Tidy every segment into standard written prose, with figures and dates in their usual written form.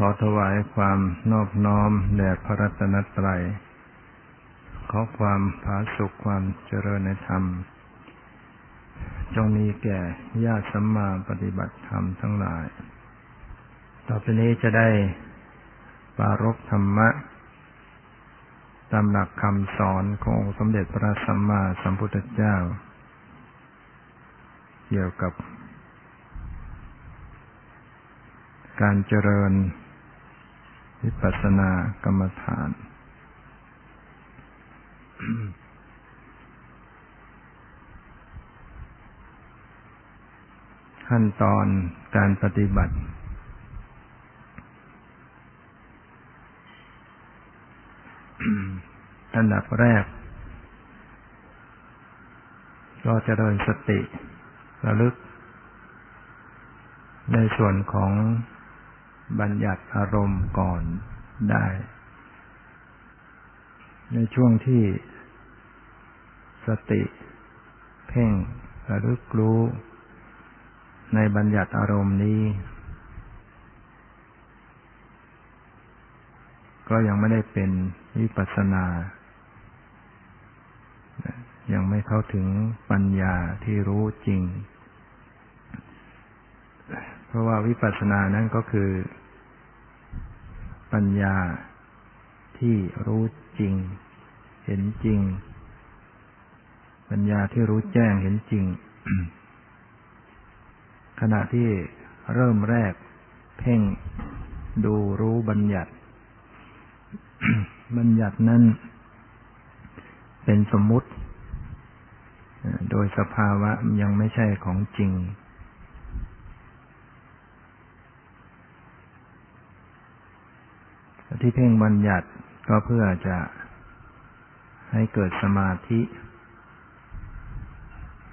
ขอถวายความนอบน้อมแด่พระรัตนตรัยขอความผาสุกความเจริญในธรรมจงมีแก่ญาติสัมมาปฏิบัติธรรมทั้งหลายต่อไปนี้จะได้ปรารภธรรมะตามหลักคำสอนขององค์สมเด็จพระสัมมาสัมพุทธเจ้าเกี่ยวกับการเจริญวิปัสสนากรรมฐาน ขั้นตอนการปฏิบัติอันดับแรกก็เจริญสติระลึกในส่วนของบัญญัติอารมณ์ก่อนได้ในช่วงที่สติเพ่งระลึกรู้ในบัญญัติอารมณ์นี้ก็ยังไม่ได้เป็นวิปัสสนายังไม่เข้าถึงปัญญาที่รู้จริงเพราะว่าวิปัสสนานั้นก็คือปัญญาที่รู้จริงเห็นจริงปัญญาที่รู้แจ้งเห็นจริง ขณะที่เริ่มแรกเพ่งดูรู้บัญญัติ บัญญัตินั้นเป็นสมมุติโดยสภาวะยังไม่ใช่ของจริงที่เพ่งบัญญัติก็เพื่อจะให้เกิดสมาธิ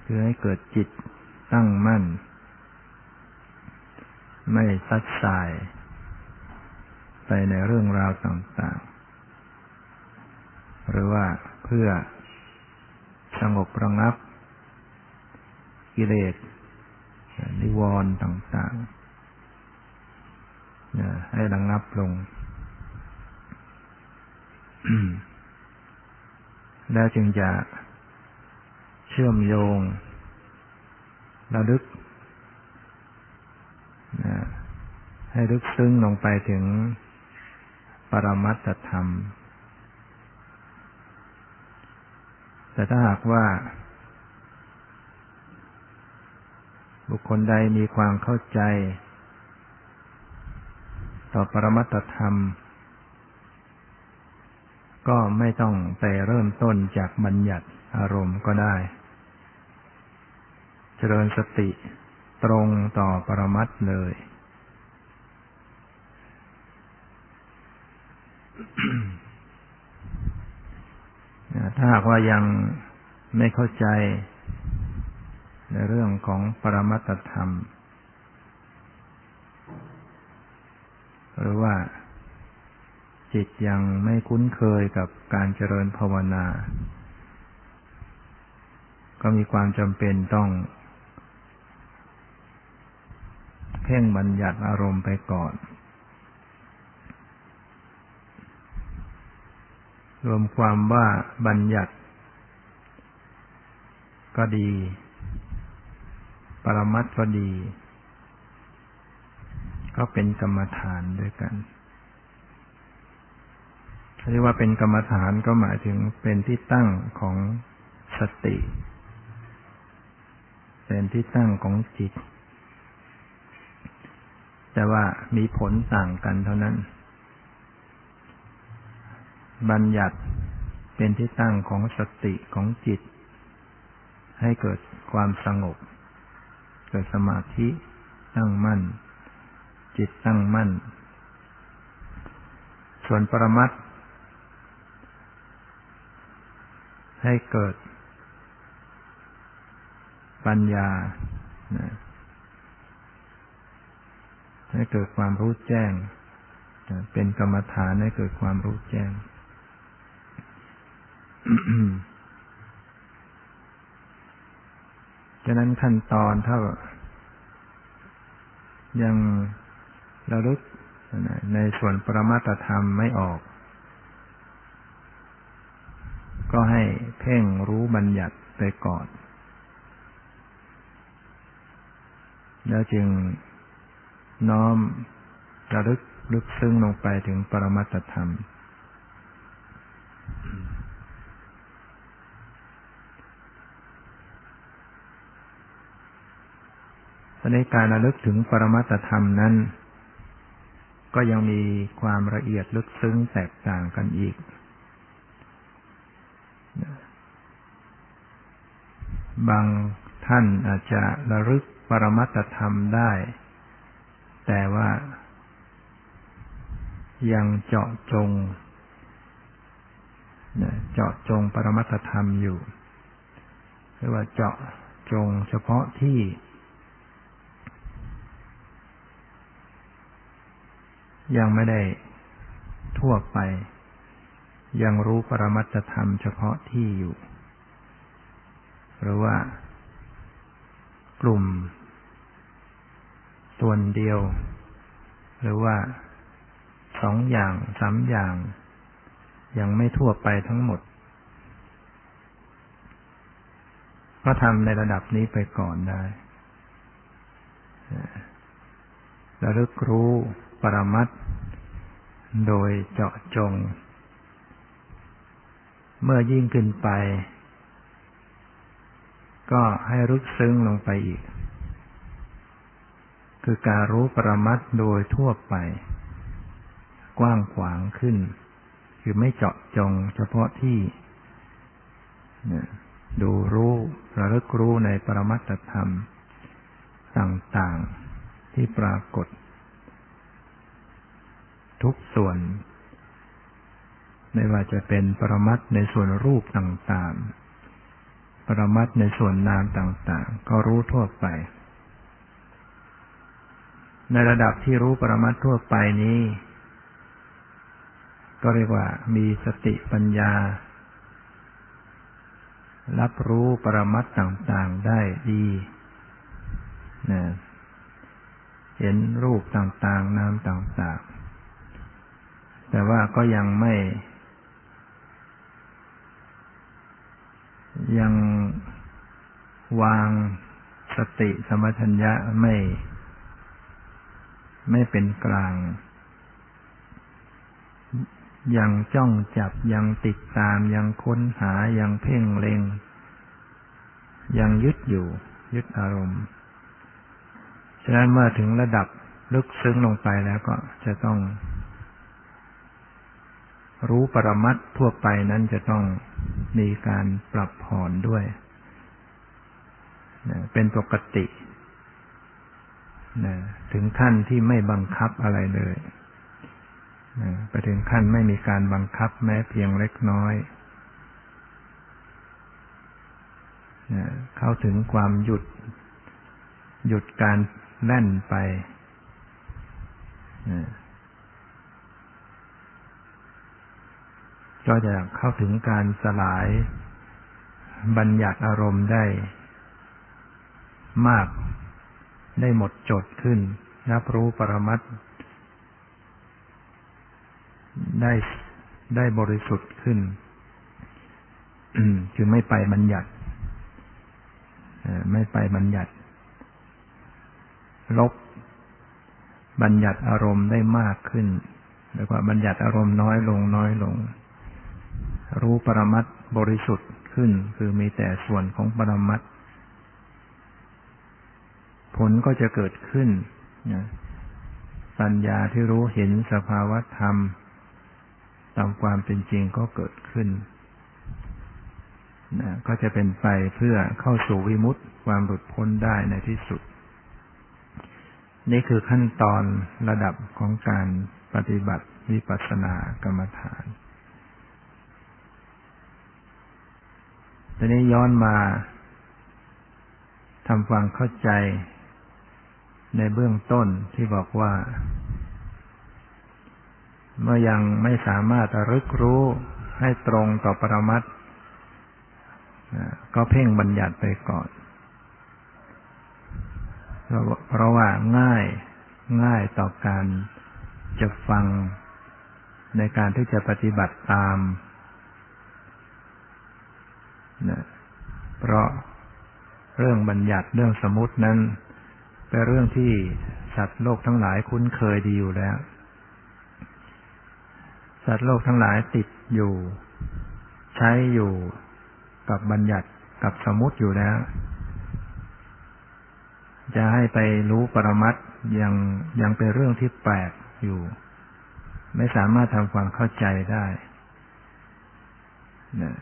คือให้เกิดจิตตั้งมั่นไม่ซัดสายไปในเรื่องราวต่างๆหรือว่าเพื่อสงบระงับกิเลสนิวรณ์ต่างๆให้ระงับลงแล้วจึงจะเชื่อมโยงระลึกให้ลึกซึ้งลงไปถึงปรมัตถธรรมแต่ถ้าหากว่าบุคคลใดมีความเข้าใจต่อปรมัตถธรรมก็ไม่ต้องไปเริ่มต้นจากบัญญัติอารมณ์ก็ได้เจริญสติตรงต่อปรมัตถ์เลย ถ้าหากว่ายังไม่เข้าใจในเรื่องของปรมัตถธรรมหรือว่าจิตยังไม่คุ้นเคยกับการเจริญภาวนาก็มีความจำเป็นต้องเพ่งบัญญัติอารมณ์ไปก่อนรวมความว่าบัญญัติก็ดีปรมัตถ์ก็ดีก็เป็นกรรมฐานด้วยกันเรียกว่าเป็นกรรมฐานก็หมายถึงเป็นที่ตั้งของสติเป็นที่ตั้งของจิตแต่ว่ามีผลต่างกันเท่านั้นบัญญัติเป็นที่ตั้งของสติของจิตให้เกิดความสงบเกิดสมาธิตั้งมั่นจิตตั้งมั่นส่วนปรมัตถ์ให้เกิดปัญญาให้เกิดความรู้แจ้งเป็นกรรมฐานให้เกิดความรู้แจ้ง ฉะนั้นขั้นตอนถ้ายังระลึก ในส่วนปรมัตถธรรมไม่ออกก็ให้เพ่งรู้บัญญัติไปก่อนแล้วจึงน้อมระลึกลึกซึ้งลงไปถึงปรมัตถธรรมในการระลึกถึงปรมัตถธรรมนั้นก็ยังมีความละเอียดลึกซึ้งแตกต่างกันอีกบางท่านอาจจะระลึกปรมัตถธรรมได้แต่ว่ายังเจาะจงปรมัตถธรรมอยู่หรือว่าเจาะจงเฉพาะที่ยังไม่ได้ทั่วไปยังรู้ปรมัตถธรรมเฉพาะที่อยู่หรือว่ากลุ่มส่วนเดียวหรือว่า2อย่าง3อย่างยังไม่ทั่วไปทั้งหมดก็ทำในระดับนี้ไปก่อนได้ระลึกรู้ปรมัตถ์โดยเจาะจงเมื่อยิ่งขึ้นไปก็ให้ลึกซึ้งลงไปอีกคือการรู้ปรมัตถ์โดยทั่วไปกว้างขวางขึ้นคือไม่เจาะจงเฉพาะที่ดูรู้ระลึกรู้ในปรมัตถธรรมต่างๆที่ปรากฏทุกส่วนไม่ว่าจะเป็นปรมัตถ์ในส่วนรูปต่างๆปรมัตถ์ในส่วนนามต่างๆก็รู้ทั่วไปในระดับที่รู้ปรมัตถ์ทั่วไปนี้ก็เรียกว่ามีสติปัญญารับรู้ปรมัตถ์ต่างๆได้ดีนะเห็นรูปต่างๆนามต่างๆแต่ว่าก็ยังวางสติสัมปชัญญะไม่เป็นกลางยังจ้องจับยังติดตามยังค้นหายังเพ่งเล็งยังยึดอารมณ์ฉะนั้นเมื่อถึงระดับลึกซึ้งลงไปแล้วก็จะต้องรู้ปรมัตถ์ทั่วไปนั้นจะต้องมีการปรับผ่อนด้วยเป็นปกติถึงขั้นที่ไม่บังคับอะไรเลยไปถึงขั้นไม่มีการบังคับแม้เพียงเล็กน้อยเข้าถึงความหยุดการแล่นไปก็จะเข้าถึงการสลายบัญญัติอารมณ์ได้มากได้หมดจดขึ้นรับรู้ปรมัตถ์ได้บริสุทธิ์ขึ้น คือไม่ไปบัญญัติลบบัญญัติอารมณ์ได้มากขึ้นหรือว่าบัญญัติอารมณ์น้อยลงรู้ปรมัตถ์บริสุทธิ์ขึ้นคือมีแต่ส่วนของปรมัตถ์ผลก็จะเกิดขึ้นปัญญาที่รู้เห็นสภาวะธรรมตามความเป็นจริงก็เกิดขึ้นก็จะเป็นไปเพื่อเข้าสู่วิมุตติความหลุดพ้นได้ในที่สุดนี่คือขั้นตอนระดับของการปฏิบัติวิปัสสนากรรมฐานทีนี้ย้อนมาทำความเข้าใจในเบื้องต้นที่บอกว่าเมื่อยังไม่สามารถระลึกรู้ให้ตรงต่อปรมัตถ์ก็เพ่งบัญญัติไปก่อนเพราะว่าง่ายต่อการ จะฟังในการที่จะปฏิบัติตามนะเพราะเรื่องบัญญัติเรื่องสมมุตินั้นเป็นเรื่องที่สัตว์โลกทั้งหลายคุ้นเคยดีอยู่แล้วสัตว์โลกทั้งหลายติดอยู่ใช้อยู่กับบัญญัติกับสมมุติอยู่แล้วจะให้ไปรู้ปรมัตถ์ยังเป็นเรื่องที่แปลกอยู่ไม่สามารถทำความเข้าใจได้นะ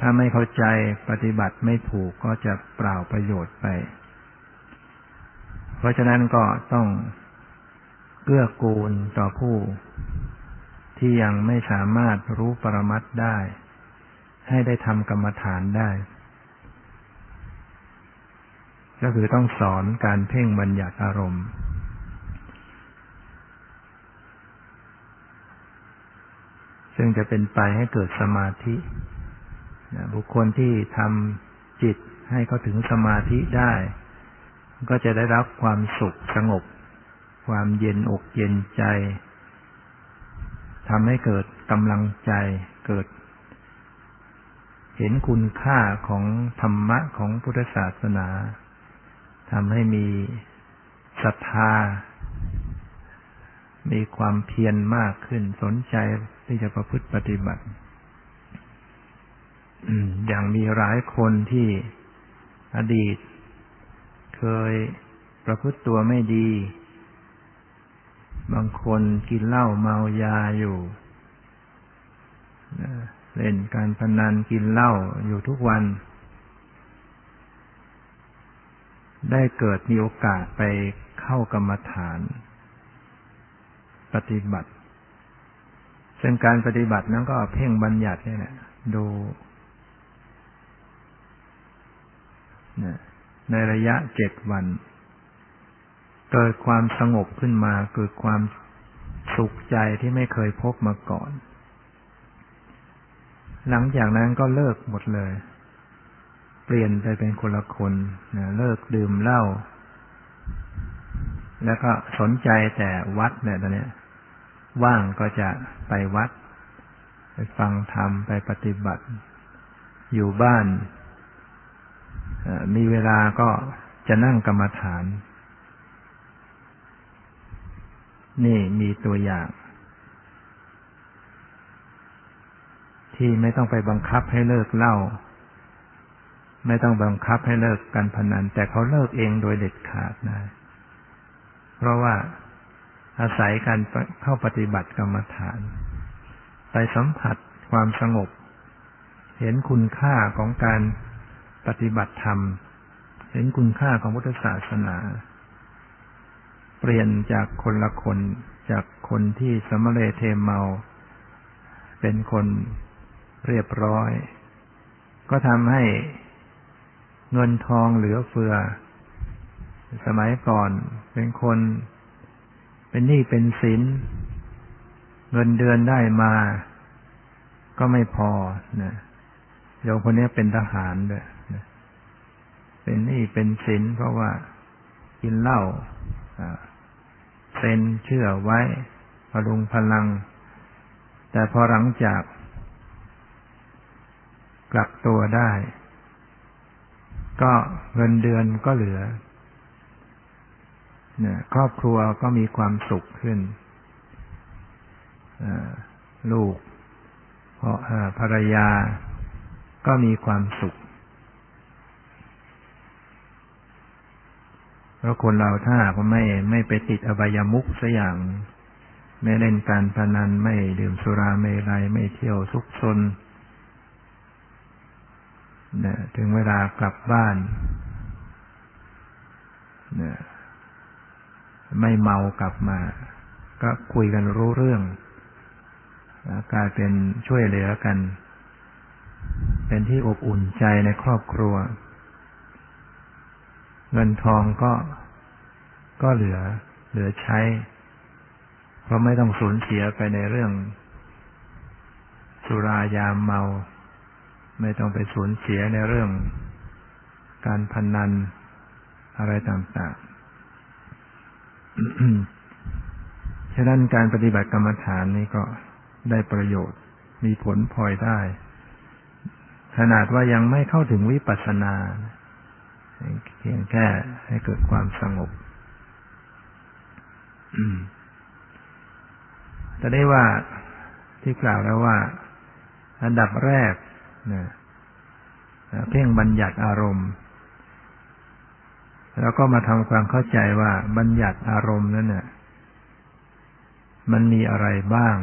ถ้าไม่เข้าใจปฏิบัติไม่ถูกก็จะเปล่าประโยชน์ไปเพราะฉะนั้นก็ต้องเกื้อกูลต่อผู้ที่ยังไม่สามารถรู้ปรมัตถ์ได้ให้ได้ทำกรรมฐานได้ก็คือต้องสอนการเพ่งบัญญัติอารมณ์ซึ่งจะเป็นไปให้เกิดสมาธิบุคคลที่ทำจิตให้เขาถึงสมาธิได้ก็จะได้รับความสุขสงบความเย็นอกเย็นใจทำให้เกิดกำลังใจเกิดเห็นคุณค่าของธรรมะของพุทธศาสนาทำให้มีศรัทธามีความเพียรมากขึ้นสนใจที่จะประพฤติปฏิบัติอย่างมีหลายคนที่อดีตเคยประพฤติตัวไม่ดีบางคนกินเหล้าเมายาอยู่เล่นการพนันกินเหล้าอยู่ทุกวันได้เกิดมีโอกาสไปเข้ากรรมฐานปฏิบัติซึ่งการปฏิบัตินั้นก็เพ่งบัญญัตินี่แหละดูในระยะ7 วันเกิดความสงบขึ้นมาเกิดความสุขใจที่ไม่เคยพบมาก่อนหลังจากนั้นก็เลิกหมดเลยเปลี่ยนไปเป็นคนละคนเลิกดื่มเหล้าแล้วก็สนใจแต่วัดเนี่ยตอนนี้ว่างก็จะไปวัดไปฟังธรรมไปปฏิบัติอยู่บ้านมีเวลาก็จะนั่งกรรมฐานนี่มีตัวอย่างที่ไม่ต้องไปบังคับให้เลิกเหล้าไม่ต้องบังคับให้เลิกการพนันแต่เขาเลิกเองโดยเด็ดขาดนะเพราะว่าอาศัยการเข้าปฏิบัติกรรมฐานไปสัมผัสความสงบเห็นคุณค่าของการปฏิบัติธรรมเห็นคุณค่าของพุทธศาสนาเปลี่ยนจากคนละคนจากคนที่สมะเร็เทเมาเป็นคนเรียบร้อยก็ทำให้เงินทองเหลือเฟือสมัยก่อนเป็นคนเป็นหนี้เป็นสินเงินเดือนได้มาก็ไม่พอนะโยมคนนี้เป็นทหารด้วยนะเป็นหนี้เป็นสินเพราะว่ากินเหล้าเซ็นเชื่อไว้พลุงพลังแต่พอหลังจากกลับตัวได้ก็เงินเดือนก็เหลือครอบครัวก็มีความสุขขึ้นลูกภรรยาก็มีความสุขเพราะคนเราถ้าก็ไม่ไปติดอบายมุขสักอย่างไม่เล่นการพนันไม่ดื่มสุราเมรัยไม่เที่ยวซุกซนนะถึงเวลากลับบ้านนะไม่เมากลับมาก็คุยกันรู้เรื่องกลายเป็นช่วยเหลือกันเป็นที่อบอุ่นใจในครอบครัวเงินทองก็เหลือใช้เพราะไม่ต้องสูญเสียไปในเรื่องสุรายาเมาไม่ต้องไปสูญเสียในเรื่องการพนันอะไรต่างๆ ะนั้นการปฏิบัติกรรมฐานนี้ก็ได้ประโยชน์มีผลพลอยได้ขนาดว่ายังไม่เข้าถึงวิปัสสนาเพียงแค่ให้เกิดความสงบจะได้ว่าที่กล่าวแล้วว่าอันดับแรกนะเพ่งบัญญัติอารมณ์แล้วก็มาทำความเข้าใจว่าบัญญัติอารมณ์นั้นน่ะมันมีอะไรบ้าง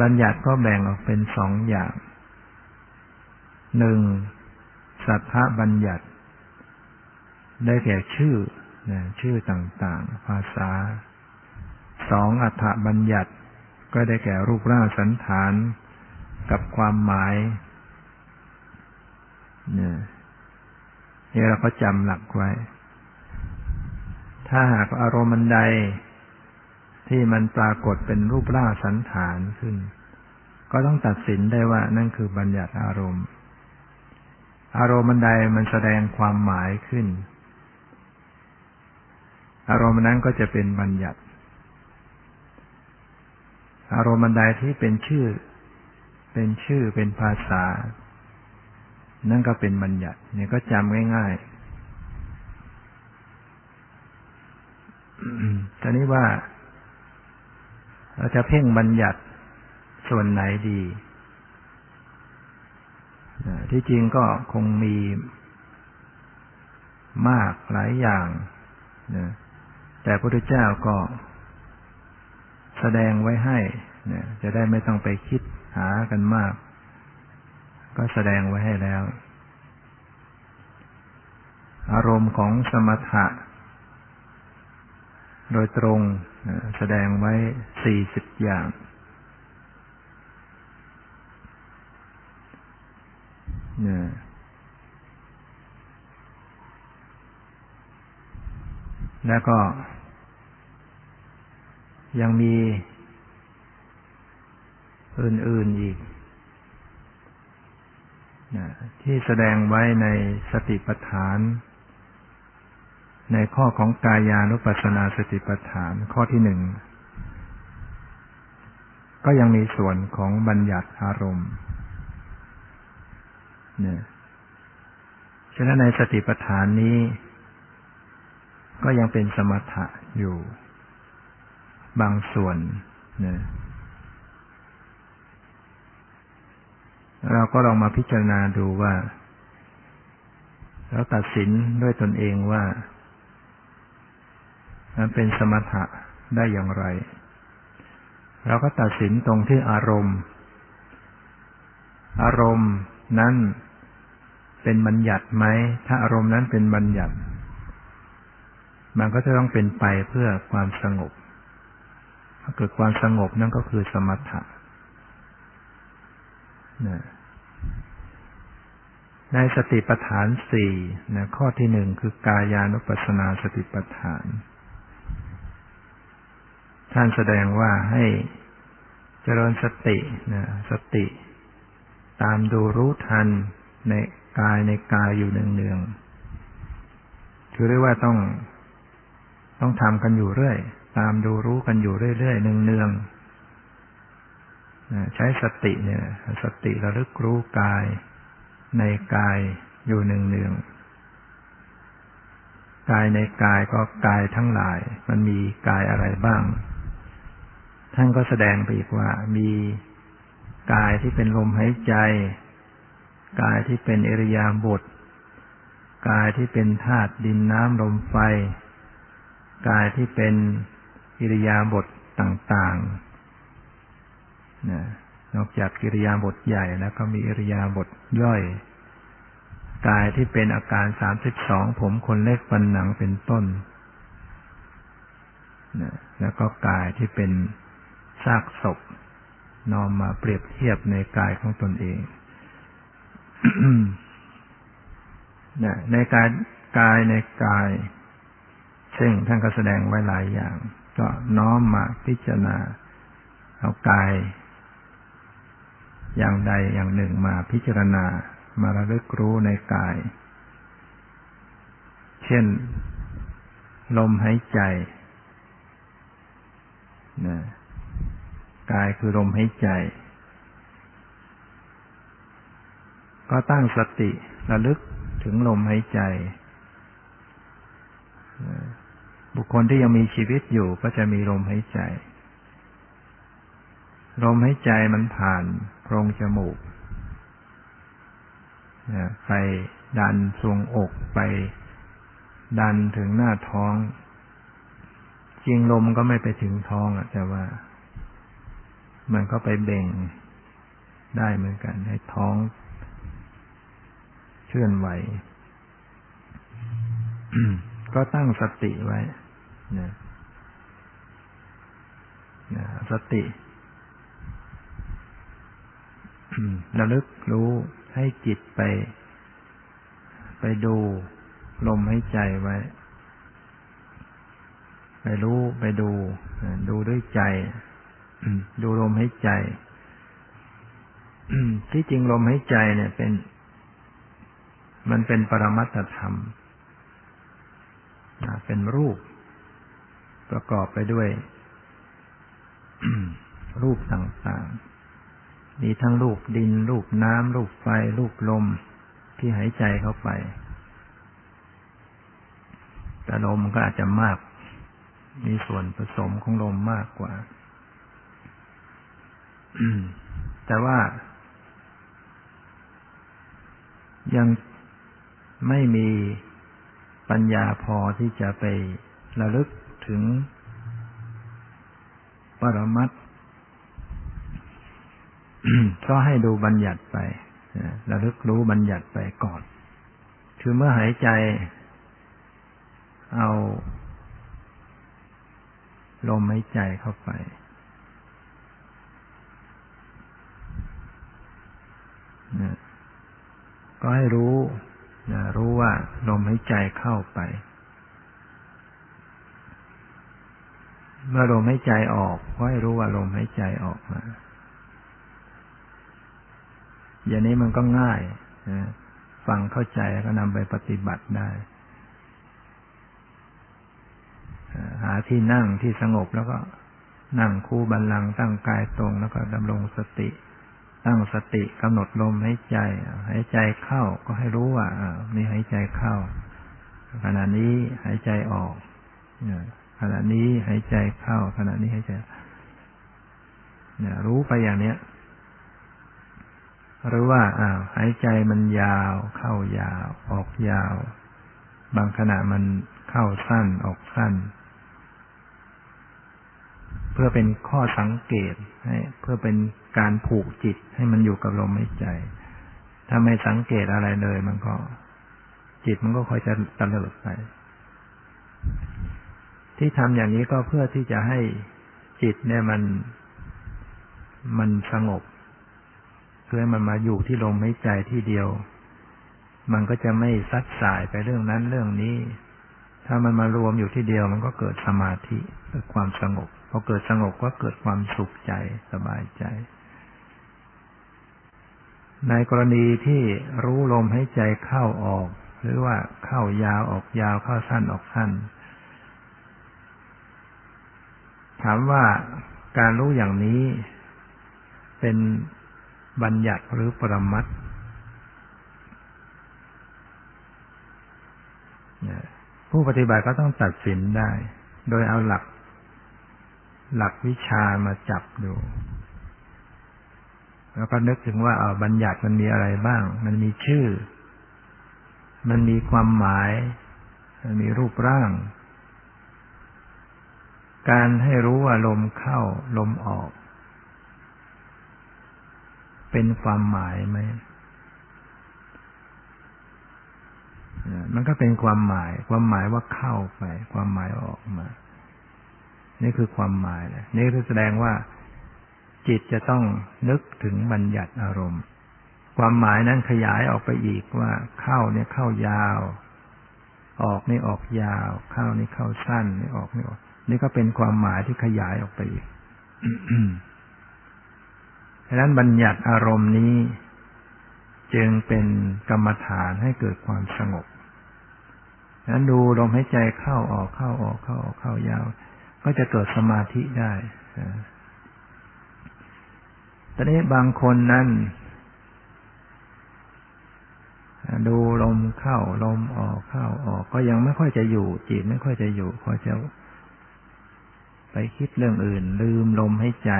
บัญญัติก็แบ่งออกเป็นสองอย่างหนึ่งสัทธบัญญัติได้แก่ชื่อนะชื่อต่างๆภาษาสองอัฏฐบัญญัติก็ได้แก่รูปร่างสันฐานกับความหมายนี่เราก็จำหลักไว้ถ้าหากอารมณ์อันใดที่มันปรากฏเป็นรูปร่างสันฐานขึ้นก็ต้องตัดสินได้ว่านั่นคือบัญญัติอารมณ์อารมณ์อันใดมันแสดงความหมายขึ้นอารมณ์นั้นก็จะเป็นบัญญัติอารมณ์อันใดที่เป็นชื่อเป็นภาษานั่นก็เป็นบัญญัติเนี่ยก็จำง่ายๆทีนี้ว่าเราจะเพ่งบัญญัติส่วนไหนดีที่จริงก็คงมีมากหลายอย่างนะแต่พระพุทธเจ้าก็แสดงไว้ให้นะจะได้ไม่ต้องไปคิดหากันมากก็แสดงไว้ให้แล้วอารมณ์ของสมถะโดยตรงแสดงไว้40อย่างแล้วก็ยังมีอื่นๆอีกที่แสดงไว้ในสติปัฏฐานในข้อของกายานุปัสสนาสติปัฏฐานข้อที่หนึ่งก็ยังมีส่วนของบัญญัติอารมณ์เนี่ยฉะนั้นในสติปัฏฐานนี้ก็ยังเป็นสมถะอยู่บางส่วนเนี่ยเราก็ลองมาพิจารณาดูว่าแล้วตัดสินด้วยตนเองว่ามันเป็นสมถะได้อย่างไรเราก็ตัดสินตรงที่อารมณ์นั้นเป็นบัญญัติไหมถ้าอารมณ์นั้นเป็นบัญญัติมันก็จะต้องเป็นไปเพื่อความสงบถ้าเกิดความสงบนั่นก็คือสมถะนะในสติปัฏฐาน4นะข้อที่1คือกายานุปัสสนาสติปัฏฐานท่านแสดงว่าให้เจริญสตินะสติตามดูรู้ทันในกายอยู่เนืองๆคือเรียกว่าต้องทำกันอยู่เรื่อยตามดูรู้กันอยู่เรื่อยๆเนืองๆใช้สติเนี่ยสติระลึกรู้กายในกายอยู่เนืองๆกายในกายก็กายทั้งหลายมันมีกายอะไรบ้างท่านก็แสดงไปอีกว่ามีกายที่เป็นลมหายใจกายที่เป็นอิริยาบถกายที่เป็นธาตุดินน้ำลมไฟกายที่เป็นอิริยาบถต่างๆนะนอกจากอิริยาบถใหญ่แล้วก็มีอิริยาบถย่อยกายที่เป็นอาการ32ผมขนเล็บฟันหนังเป็นต้นนะแล้วก็กายที่เป็นซากศพนอมมาเปรียบเทียบในกายของตนเอง ในกายในกายซึ่งท่านก็แสดงไว้หลายอย่างก็น้อมมาพิจารณาเอากายอย่างใดอย่างหนึ่งมาพิจารณามาระลึกรู้ในกายเช่นลมหายใจ นะกายคือลมหายใจก็ตั้งสติระลึกถึงลมหายใจบุคคลที่ยังมีชีวิตอยู่ก็จะมีลมหายใจลมหายใจมันผ่านโพรงจมูกไปดันทรวงอกไปดันถึงหน้าท้องจริงลมก็ไม่ไปถึงท้องแต่ว่ามันก็ไปเบ่งได้เหมือนกันให้ท้องเคลื่อนไหว ก็ตั้งสติไว้นะสติ ระลึกรู้ให้จิตไปดูลมหายใจไว้ไปรู้ไปดูดูด้วยใจ ดูลมหายใจ ที่จริงลมหายใจเนี่ยมันเป็นปรมัตถธรรมเป็นรูปประกอบไปด้วย รูปต่างๆมีทั้งรูปดินรูปน้ำรูปไฟรูปลมที่หายใจเข้าไปแต่ลมก็อาจจะมากมีส่วนผสมของลมมากกว่า แต่ว่ายังไม่มีปัญญาพอที่จะไประลึกถึงปรมัตถ์ ก็ให้ดูบัญญัติไประลึกรู้บัญญัติไปก่อนคือเมื่อหายใจเอาลมหายใจเข้าไปนะก็ให้รู้นะรู้ว่าลมหายใจเข้าไปเมื่อลมหายใจออกก็ให้รู้ว่าลมหายใจออกมาอย่างนี้มันก็ง่ายนะฟังเข้าใจแล้วก็นำไปปฏิบัติได้หาที่นั่งที่สงบแล้วก็นั่งคู่บัลลังก์ตั้งกายตรงแล้วก็ดำรงสติตั้งสติกำหนดลมหายใจหายใจเข้าก็ให้รู้ว่ามีหายใจเข้าขณะนี้หายใจออกขณะนี้หายใจเข้าขณะนี้หายใจรู้ไปอย่างเนี้ยหรือว่าหายใจมันยาวเข้ายาวออกยาวบางขณะมันเข้าสั้นออกสั้นเพื่อเป็นข้อสังเกตให้เพื่อเป็นการผูกจิตให้มันอยู่กับลมหายใจถ้าไม่สังเกตอะไรเลยมันก็จิตมันก็ค่อยจะตะเลิดไปที่ทำอย่างนี้ก็เพื่อที่จะให้จิตเนี่ยมันสงบเพื่อมันมาอยู่ที่ลมหายใจที่เดียวมันก็จะไม่ซัดสายไปเรื่องนั้นเรื่องนี้ถ้ามันมารวมอยู่ที่เดียวมันก็เกิดสมาธิเกิดความสงบพอเกิดสงบก็เกิดความสุขใจสบายใจในกรณีที่รู้ลมหายใจเข้าออกหรือว่าเข้ายาวออกยาวเข้าสั้นออกสั้นถามว่าการรู้อย่างนี้เป็นบัญญัติหรือปรมัตถ์ผู้ปฏิบัติก็ต้องตัดสินได้โดยเอาหลักวิชามาจับดูแล้วก็นึกถึงว่าบัญญัติมันมีอะไรบ้างมันมีชื่อมันมีความหมายมันมีรูปร่างการให้รู้ว่าลมเข้าลมออกเป็นความหมายไหมมันก็เป็นความหมายความหมายว่าเข้าไปความหมายออกมานี่คือความหมายนะนี่แสดงว่าจิตจะต้องนึกถึงบัญญัติอารมณ์ความหมายนั้นขยายออกไปอีกว่าเข้าเนี่ยเข้ายาวออกนี่ออกยาวเข้านี่เข้าสั้นนี่ออกนี่ออกนี่ก็เป็นความหมายที่ขยายออกไปอีก ฉะนั้นบัญญัติอารมณ์นี้จึงเป็นกรรมฐานให้เกิดความสงบนั้นดูลมหายใจเข้าออกเข้าออกเข้าออกเข้ายาวก็จะเกิดสมาธิได้ ตอนนี้บางคนนั้นดูลมเข้าลมออกเข้าออกก็ยังไม่ค่อยจะอยู่จิตไม่ค่อยจะอยู่ก็จะไปคิดเรื่องอื่นลืมลมให้ใจ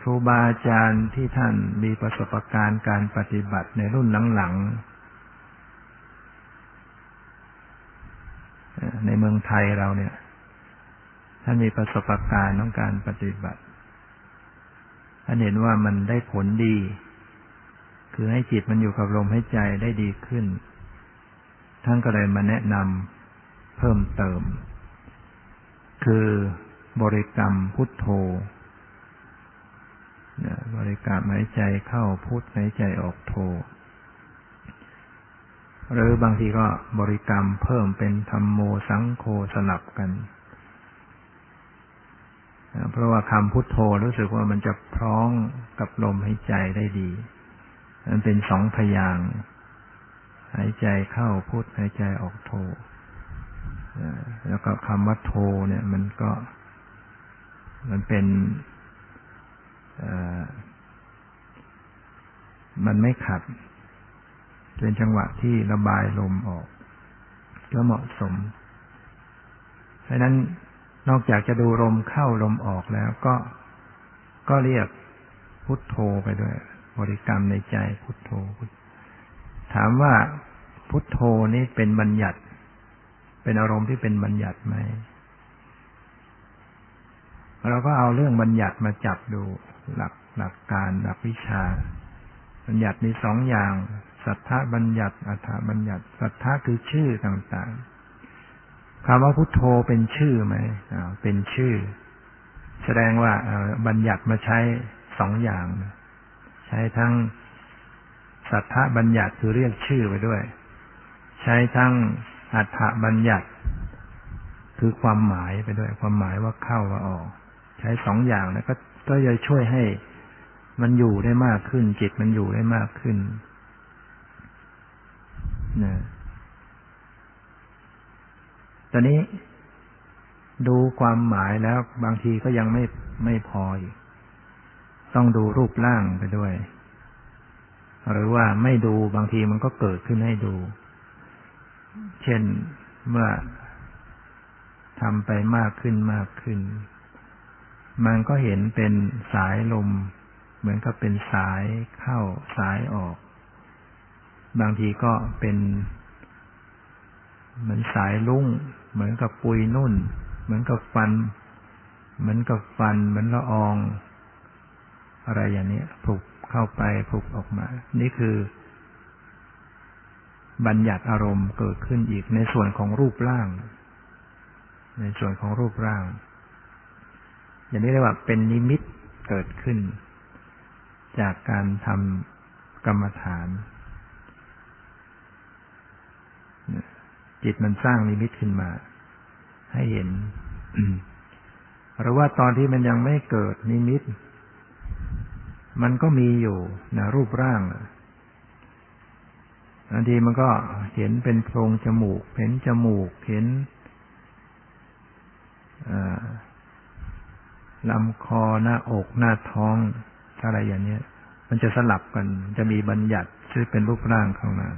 ครูบาอาจารย์ที่ท่านมีประสบการณ์การปฏิบัติในรุ่นหลังๆในเมืองไทยเราเนี่ยท่านมีประสบการณ์ของการปฏิบัติท่านเห็นว่ามันได้ผลดีคือให้จิตมันอยู่กับลมให้ใจได้ดีขึ้นท่านก็เลยมาแนะนำเพิ่มเติมคือบริกรรมพุทโธบริกรรมหายใจเข้าพุทหายใจออกโธหรือบางทีก็บริกรรมเพิ่มเป็นธัมโมสังโฆสลับกันเพราะว่าคำพุทโธรู้สึกว่ามันจะพร้องกับลมหายใจได้ดีมันเป็นสองพยางค์หายใจเข้าพุทหายใจออกโธแล้วก็คำว่าโธเนี่ยมันก็มันเป็นมันไม่ขัดเป็นจังหวะที่ระบายลมออกก็เหมาะสมเพราะฉะนั้นนอกจากจะดูลมเข้าลมออกแล้วก็เรียกพุทโธไปด้วยบริกรรมในใจพุทโธถามว่าพุทโธนี่เป็นบัญญัติเป็นอารมณ์ที่เป็นบัญญัติไหมเราก็เอาเรื่องบัญญัติมาจับดูหลักการหลักวิชาบัญญัติมีสองอย่างสัทธบัญญัติอัฏฐบัญญัติสัทธะคือชื่อต่างๆคำว่าพุทโธเป็นชื่อไหมเป็นชื่อแสดงว่าบัญญัติมาใช้สองอย่างใช้ทั้งสัทธบัญญัติคือเรียกชื่อไปด้วยใช้ทั้งอัฏฐบัญญัติคือความหมายไปด้วยความหมายว่าเข้าว่าออกใช้สองอย่างแล้วก็จะช่วยให้มันอยู่ได้มากขึ้นจิตมันอยู่ได้มากขึ้นนะตอนนี้ดูความหมายแล้วบางทีก็ยังไม่พออีกต้องดูรูปร่างไปด้วยหรือว่าไม่ดูบางทีมันก็เกิดขึ้นให้ดูเช่นเมื่อทำไปมากขึ้นมากขึ้นมันก็เห็นเป็นสายลมเหมือนกับเป็นสายเข้าสายออกบางทีก็เป็นเหมือนสายลุ่งเหมือนกับปุยนุ่นเหมือนกับฟันเหมือนละอองอะไรอย่างนี้ผุบเข้าไปผุบออกมานี่คือบัญญัติอารมณ์เกิดขึ้นอีกในส่วนของรูปร่างอย่างนี้เรียกว่าเป็นนิมิตเกิดขึ้นจากการทำกรรมฐานจิตมันสร้างนิมิตขึ้นมาให้เห็น หรือว่าตอนที่มันยังไม่เกิดนิมิตมันก็มีอยู่นะรูปร่างบางทีมันก็เห็นเป็นโพรงจมูกเห็นจมูกเห็นลำคอหน้าอกหน้าท้องอะไรอย่างเนี้ยมันจะสลับกันจะมีบัญญัติซึ่งเป็นรูปร่างเข้ามา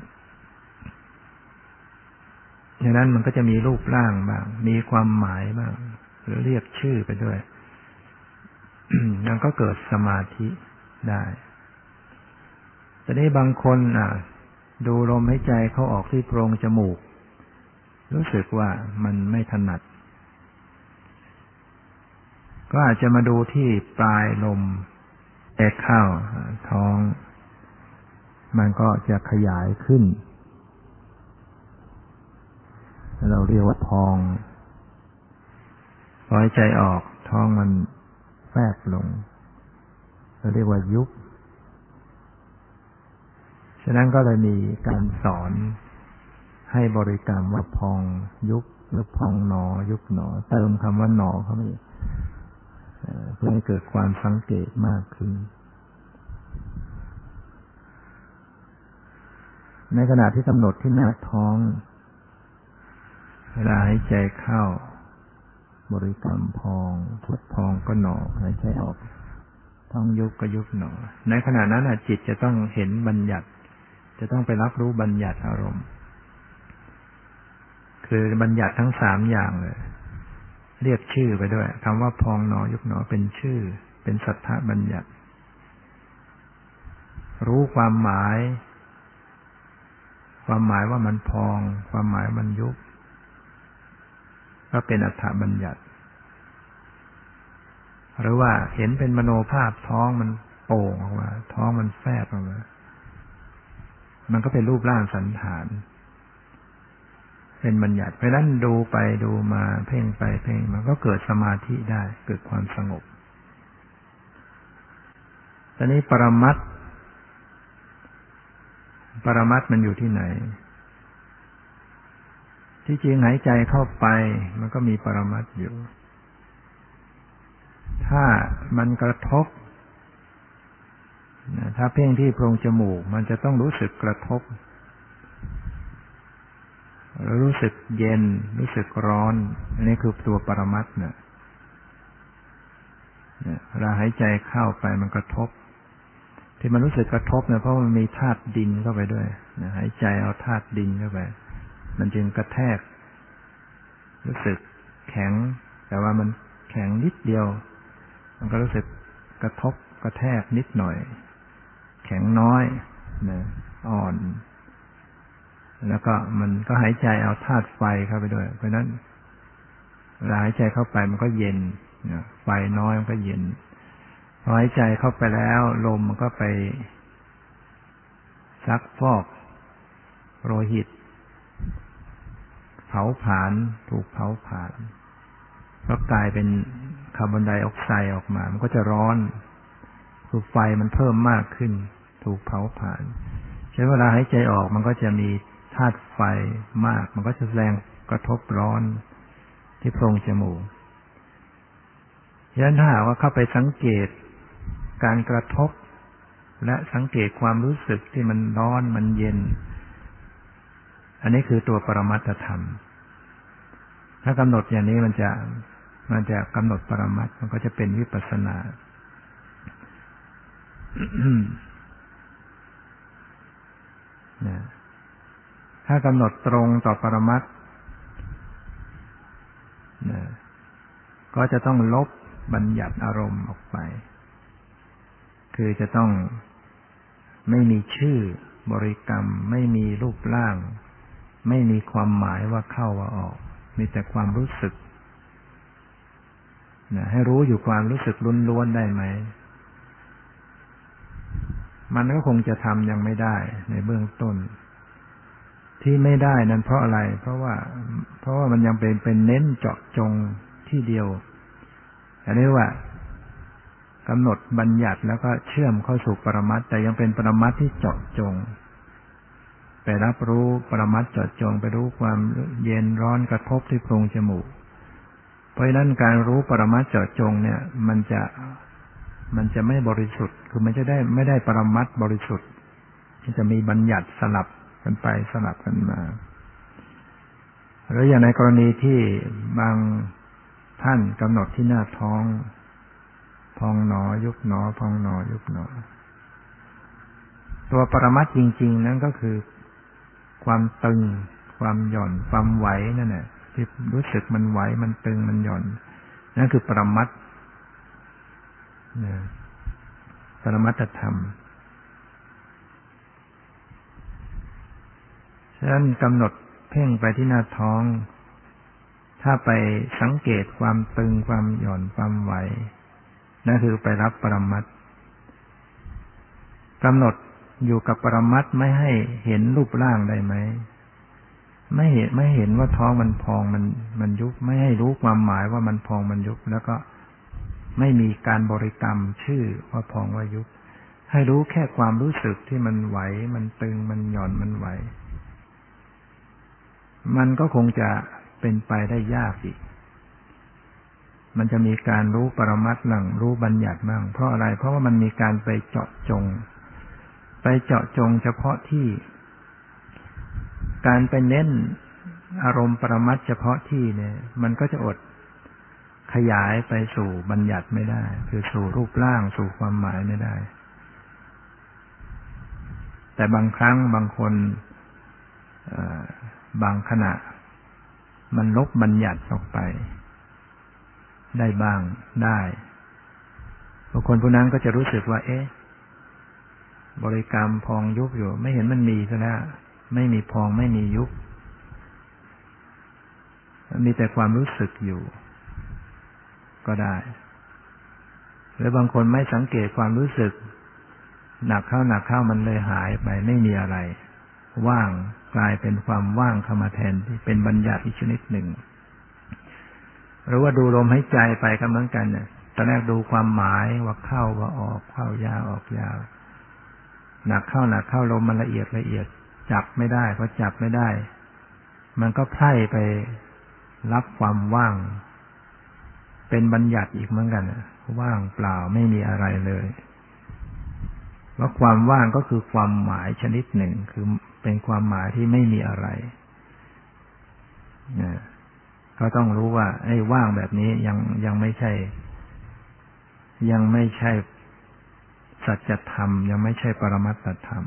ดังนั้นมันก็จะมีรูปร่างบ้างมีความหมายบ้างหรือเรียกชื่อไปด้วย นั่นก็เกิดสมาธิได้แต่นี่บางคนดูลมหายใจเขาออกที่โพรงจมูกรู้สึกว่ามันไม่ถนัดก็อาจจะมาดูที่ปลายลมแต่เข้าท้องมันก็จะขยายขึ้นเราเรียกว่าพองปล่อยใจออกท้องมันแฟบลงเราเรียกว่ายุบฉะนั้นก็เลยมีการสอนให้บริกรรมว่าพองยุบหรือพองหนอยุบหนอเติมคำว่าหนอเข้าไปเพื่อให้เกิดความสังเกตมากขึ้นในขณะที่กำหนดที่หน้าท้องเวลาหายใจเข้า บริกรรมพองพุทพองก็หนอหายใจออกท้องยุบก็ยุบหนอในขณะนั้นจิตจะต้องเห็นบัญญัติจะต้องไปรับรู้บัญญัติอารมณ์คือบัญญัติทั้ง3อย่างเลยเรียกชื่อไปด้วยคำว่าพองหนอยุบหนอเป็นชื่อเป็นสัทธบัญญัติรู้ความหมายว่ามันพองความหมายมันยุบก็เป็นอัฏฐบัญญัติหรือว่าเห็นเป็นมโนภาพท้องมันโป่งออกมาท้องมันแฟบออกมามันก็เป็นรูปร่างสันฐานเป็นบัญญัติเพราะฉะนั้นดูไปดูมาเพ่งไปเพ่งมาก็เกิดสมาธิได้เกิดความสงบตอนนี้ปรมัตถ์มันอยู่ที่ไหนที่จริงหายใจเข้าไปมันก็มีปรมัตถ์อยู่ถ้ามันกระทบถ้าเพ่งที่โพรงจมูกมันจะต้องรู้สึกกระทบแล้วรู้สึกเย็นรู้สึกร้อนอันนี้คือตัวปรมัตถ์เนี่ยเราหายใจเข้าไปมันกระทบที่มันรู้สึกกระทบเนี่ยเพราะมันมีธาตุดินเข้าไปด้วยหายใจเอาธาตุดินเข้าไปมันจึงกระแทกรู้สึกแข็งแต่ว่ามันแข็งนิดเดียวมันก็รู้สึกกระทบกระแทกนิดหน่อยแข็งน้อยนะอ่อนแล้วก็มันก็หายใจเอาธาตุไฟเข้าไปด้วยเพราะนั้นเวลาหายใจเข้าไปมันก็เย็นไฟน้อยมันก็เย็นพอหายใจเข้าไปแล้วลมมันก็ไปซักฟอกโลหิตเผาผลาญถูกเผาผลาญก็กลายเป็นคาร์บอนไดออกไซด์ออกมามันก็จะร้อนคือไฟมันเพิ่มมากขึ้นถูกเผาผลาญใช้เวลาหายใจออกมันก็จะมีธาตุไฟมากมันก็จะแรงกระทบร้อนที่โพรงจมูกฉะนั้นถ้าหากว่าเข้าไปสังเกตการกระทบและสังเกตความรู้สึกที่มันร้อนมันเย็นอันนี้คือตัวปรมัตถธรรมถ้ากำหนดอย่างนี้มันจะกำหนดปรมัตถ์มันก็จะเป็นวิปัสสนา ถ้ากำหนดตรงต่อปรมัตถ์ก็จะต้องลบบัญญัติอารมณ์ออกไปคือจะต้องไม่มีชื่อบริกรรมไม่มีรูปร่างไม่มีความหมายว่าเข้าว่าออกมีแต่ความรู้สึกให้รู้อยู่ความรู้สึกล้วนๆได้ไหมมันก็คงจะทำยังไม่ได้ในเบื้องต้นที่ไม่ได้นั้นเพราะอะไรเพราะว่ามันยังเป็นเน้นเจาะจงที่เดียวอันนี้ว่ากำหนดบัญญัติแล้วก็เชื่อมเข้าสู่ปรมัตถ์แต่ยังเป็นปรมัตถ์ที่เจาะจงไปรับรู้ปรมัตถ์เจาะจงไปรู้ความเย็นร้อนกระทบที่โพรงจมูกเพราะฉะนั้นการรู้ปรมัตถ์เจาะจงเนี่ยมันจะไม่บริสุทธิ์คือมันจะได้ไม่ได้ปรมัตถ์บริสุทธิ์มันจะมีบัญญัติสลับกันไปสลับกันมาหรืออย่างในกรณีที่บางท่านกำหนดที่หน้าท้องพองหนอยุบหนอพองหนอยุบหนอตัวปรมัตถ์จริงๆนั้นก็คือความตึงความหย่อนความไหวนั่นแหละที่รู้สึกมันไหวมันตึงมันหย่อนนั่นคือปรมัตถ์ปรมัตถธรรมฉะนั้นกำหนดเพ่งไปที่หน้าท้องถ้าไปสังเกตความตึงความหย่อนความไหวนั่นคือไปรับปรมัตถ์กำหนดอยู่กับปรมัตถ์ไม่ให้เห็นรูปร่างได้ไหมไม่เห็นว่าท้องมันพองมันยุบไม่ให้รู้ความหมายว่ามันพองมันยุบแล้วก็ไม่มีการบริกรรมชื่อว่าพองว่ายุบให้รู้แค่ความรู้สึกที่มันไหวมันตึงมันหย่อนมันไหวมันก็คงจะเป็นไปได้ยากอีกมันจะมีการรู้ปรมัตถ์มั่งรู้บัญญัติมั่งเพราะอะไรเพราะว่ามันมีการไปเจาะจงเฉพาะที่การไปเน้นอารมณ์ปรมัตถ์เฉพาะที่เนี่ยมันก็จะอด ขยายไปสู่บัญญัติไม่ได้คือสู่รูปร่างสู่ความหมายไม่ได้แต่บางครั้งบางคนบางขณะมันลบบัญญัติออกไปได้บ้างได้บางคนผู้นั้นก็จะรู้สึกว่าเอ๊ะบริกรรมพองยุบอยู่ไม่เห็นมันมีซะแล้วไม่มีพองไม่มียุบมีแต่ความรู้สึกอยู่ก็ได้หรือบางคนไม่สังเกตความรู้สึกหนักเข้ามันเลยหายไปไม่มีอะไรว่างกลายเป็นความว่างเข้ามาแทนที่เป็นบัญญัติอีกชนิดหนึ่งหรือว่าดูลมหายใจไปก็เหมือนกันเนี่ยตอนแรกดูความหมายว่าเข้าว่าออกเข้ายาวออกยาวหนักเข้าลมมันละเอียดจับไม่ได้พอจับไม่ได้มันก็ไพร่ไปรับความว่างเป็นบัญญัติอีกเหมือนกันว่างเปล่าไม่มีอะไรเลยว่าความว่างก็คือความหมายชนิดหนึ่งคือเป็นความหมายที่ไม่มีอะไรก็ต้องรู้ว่าไอ้ว่างแบบนี้ยังไม่ใช่สัจธรรมยังไม่ใช่ปรมัตถธรรม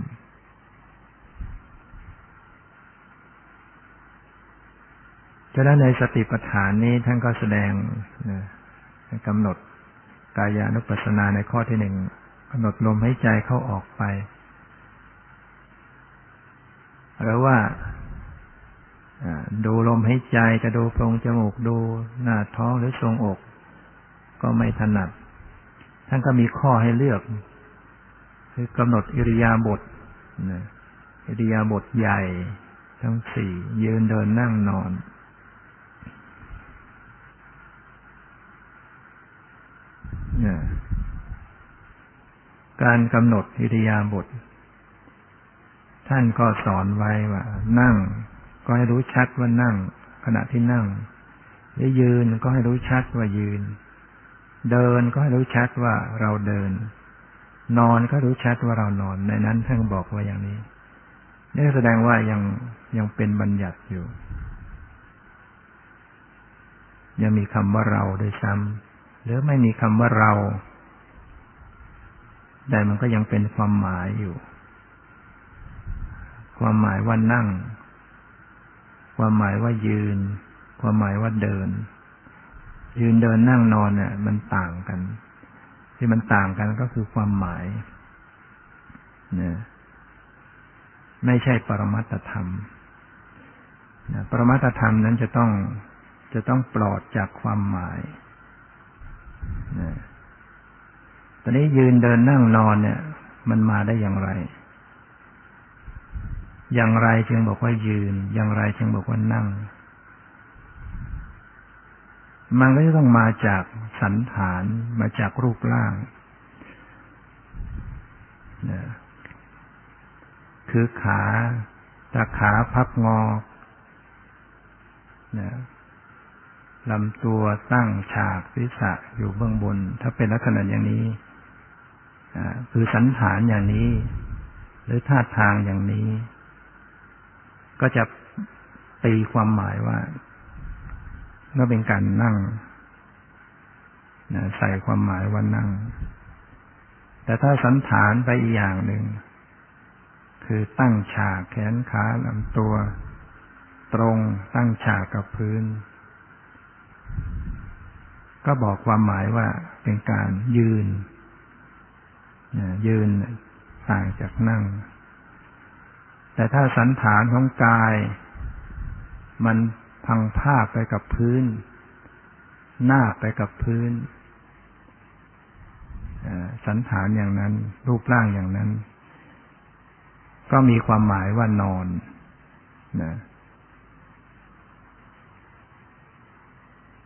ฉะนั้นในสติปัฏฐานนี้ท่านก็แสดงกำหนดกายานุปัสสนาในข้อที่หนึ่งกำหนดลมหายใจเข้าออกไปหรือว่าดูลมหายใจจะดูโพรงจมูกดูหน้าท้องหรือทรวงอกก็ไม่ถนัดท่านก็มีข้อให้เลือกคือกำหนดอิริยาบถอิริยาบถใหญ่ทั้งสี่ยืนเดินนั่งนอนการกำหนดอิริยาบถท่านก็สอนไว้ว่านั่งก็ให้รู้ชัดว่านั่งขณะที่นั่งหรือยืนก็ให้รู้ชัดว่ายืนเดินก็ให้รู้ชัดว่าเราเดินนอนก็รู้ชัดว่าเรานอนในนั้นท่านบอกว่าอย่างนี้นี่แสดงว่ายังเป็นบัญญัติอยู่ยังมีคำว่าเราโดยซ้ำหรือไม่มีคำว่าเราแต่มันก็ยังเป็นความหมายอยู่ความหมายว่านั่งความหมายว่ายืนความหมายว่าเดินยืนเดินนั่งนอนเนี่ยมันต่างกันที่มันต่างกันก็คือความหมายนะไม่ใช่ปรมัตถธรรมนะปรมัตถธรรมนั้นจะต้องปลอดจากความหมายนะตอนนี้ยืนเดินนั่งนอนเนี่ยมันมาได้อย่างไรอย่างไรจึงบอกว่ายืนอย่างไรจึงบอกว่านั่งมันก็จะต้องมาจากสันฐานมาจากรูปร่างนะคือขาตะขาพับงอนะลำตัวตั้งฉากศีรษะอยู่เบื้องบนถ้าเป็นลักษณะอย่างนี้คือสันฐานอย่างนี้หรือท่าทางอย่างนี้ก็จะตีความหมายว่าก็เป็นการนั่งนะใส่ความหมายว่านั่งแต่ถ้าสันฐานไปอีกอย่างหนึ่งคือตั้งฉากแขนขาลำตัวตรงตั้งฉากกับพื้นก็บอกความหมายว่าเป็นการยืนนะยืนต่างจากนั่งแต่ถ้าสันฐานของกายมันพังภาพไปกับพื้นหน้าไปกับพื้นสันฐานอย่างนั้นรูปร่างอย่างนั้นก็มีความหมายว่านอนนะ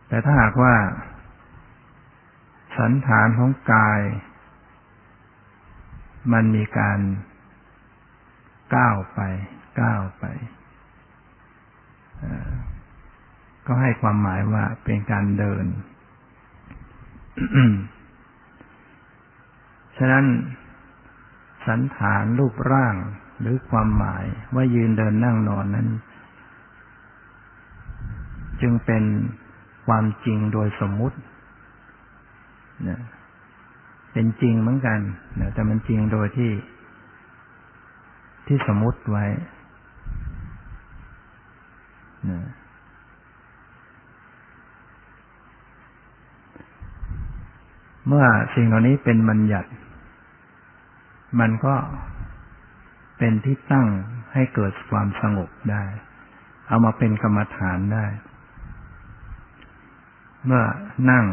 แต่ถ้าหากว่าสันฐานของกายมันมีการก้าวไปก็ให้ความหมายว่าเป็นการเดิน ฉะนั้นสันฐานรูปร่างหรือความหมายว่ายืนเดินนั่งนอนนั้นจึงเป็น ความจริงโดยสมมุตินะเป็นจริงเหมือนกันนะแต่มันจริงโดยที่สมมุติไว้นะเมื่อสิ่งเหล่านี้เป็นบัญญัติมันก็เป็นที่ตั้งให้เกิดความสงบได้เอามาเป็นกรรมฐานได้เมื่อนั่ง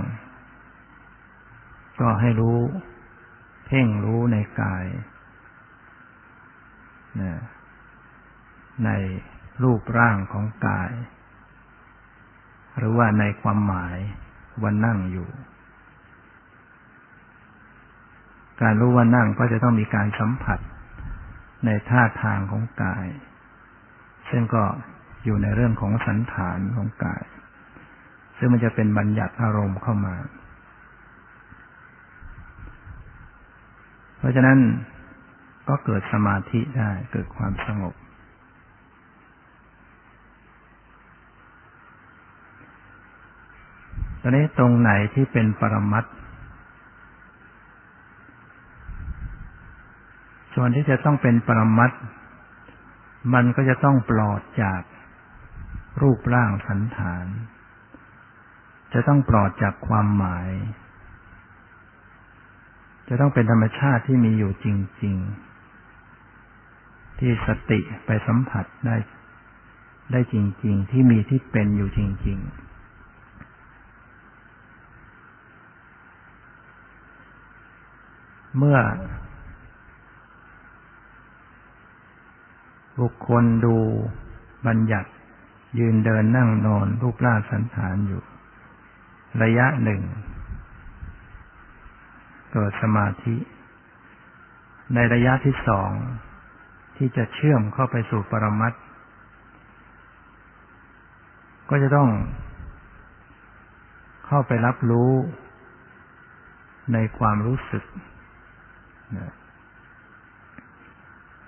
ก็ให้รู้เพ่งรู้ในกายในรูปร่างของกายหรือว่าในความหมายวันนั่งอยู่การรู้ว่านั่งก็จะต้องมีการสัมผัสในท่าทางของกายซึ่งก็อยู่ในเรื่องของสันฐานของกายซึ่งมันจะเป็นบัญญัติอารมณ์เข้ามาเพราะฉะนั้นก็เกิดสมาธิได้เกิดความสงบตอนนี้ตรงไหนที่เป็นปรมัตถ์ส่วนที่จะต้องเป็นปรมัตถ์มันก็จะต้องปลอดจากรูปร่างสันฐานจะต้องปลอดจากความหมายจะต้องเป็นธรรมชาติที่มีอยู่จริงๆที่สติไปสัมผัสได้จริงๆที่มีที่เป็นอยู่จริงๆเมื่อบุคคลดูบัญญัติยืนเดินนั่งนอนรูปร่างสันฐานอยู่ระยะหนึ่งเกิดสมาธิในระยะที่สองที่จะเชื่อมเข้าไปสู่ปรมัตถ์ก็จะต้องเข้าไปรับรู้ในความรู้สึก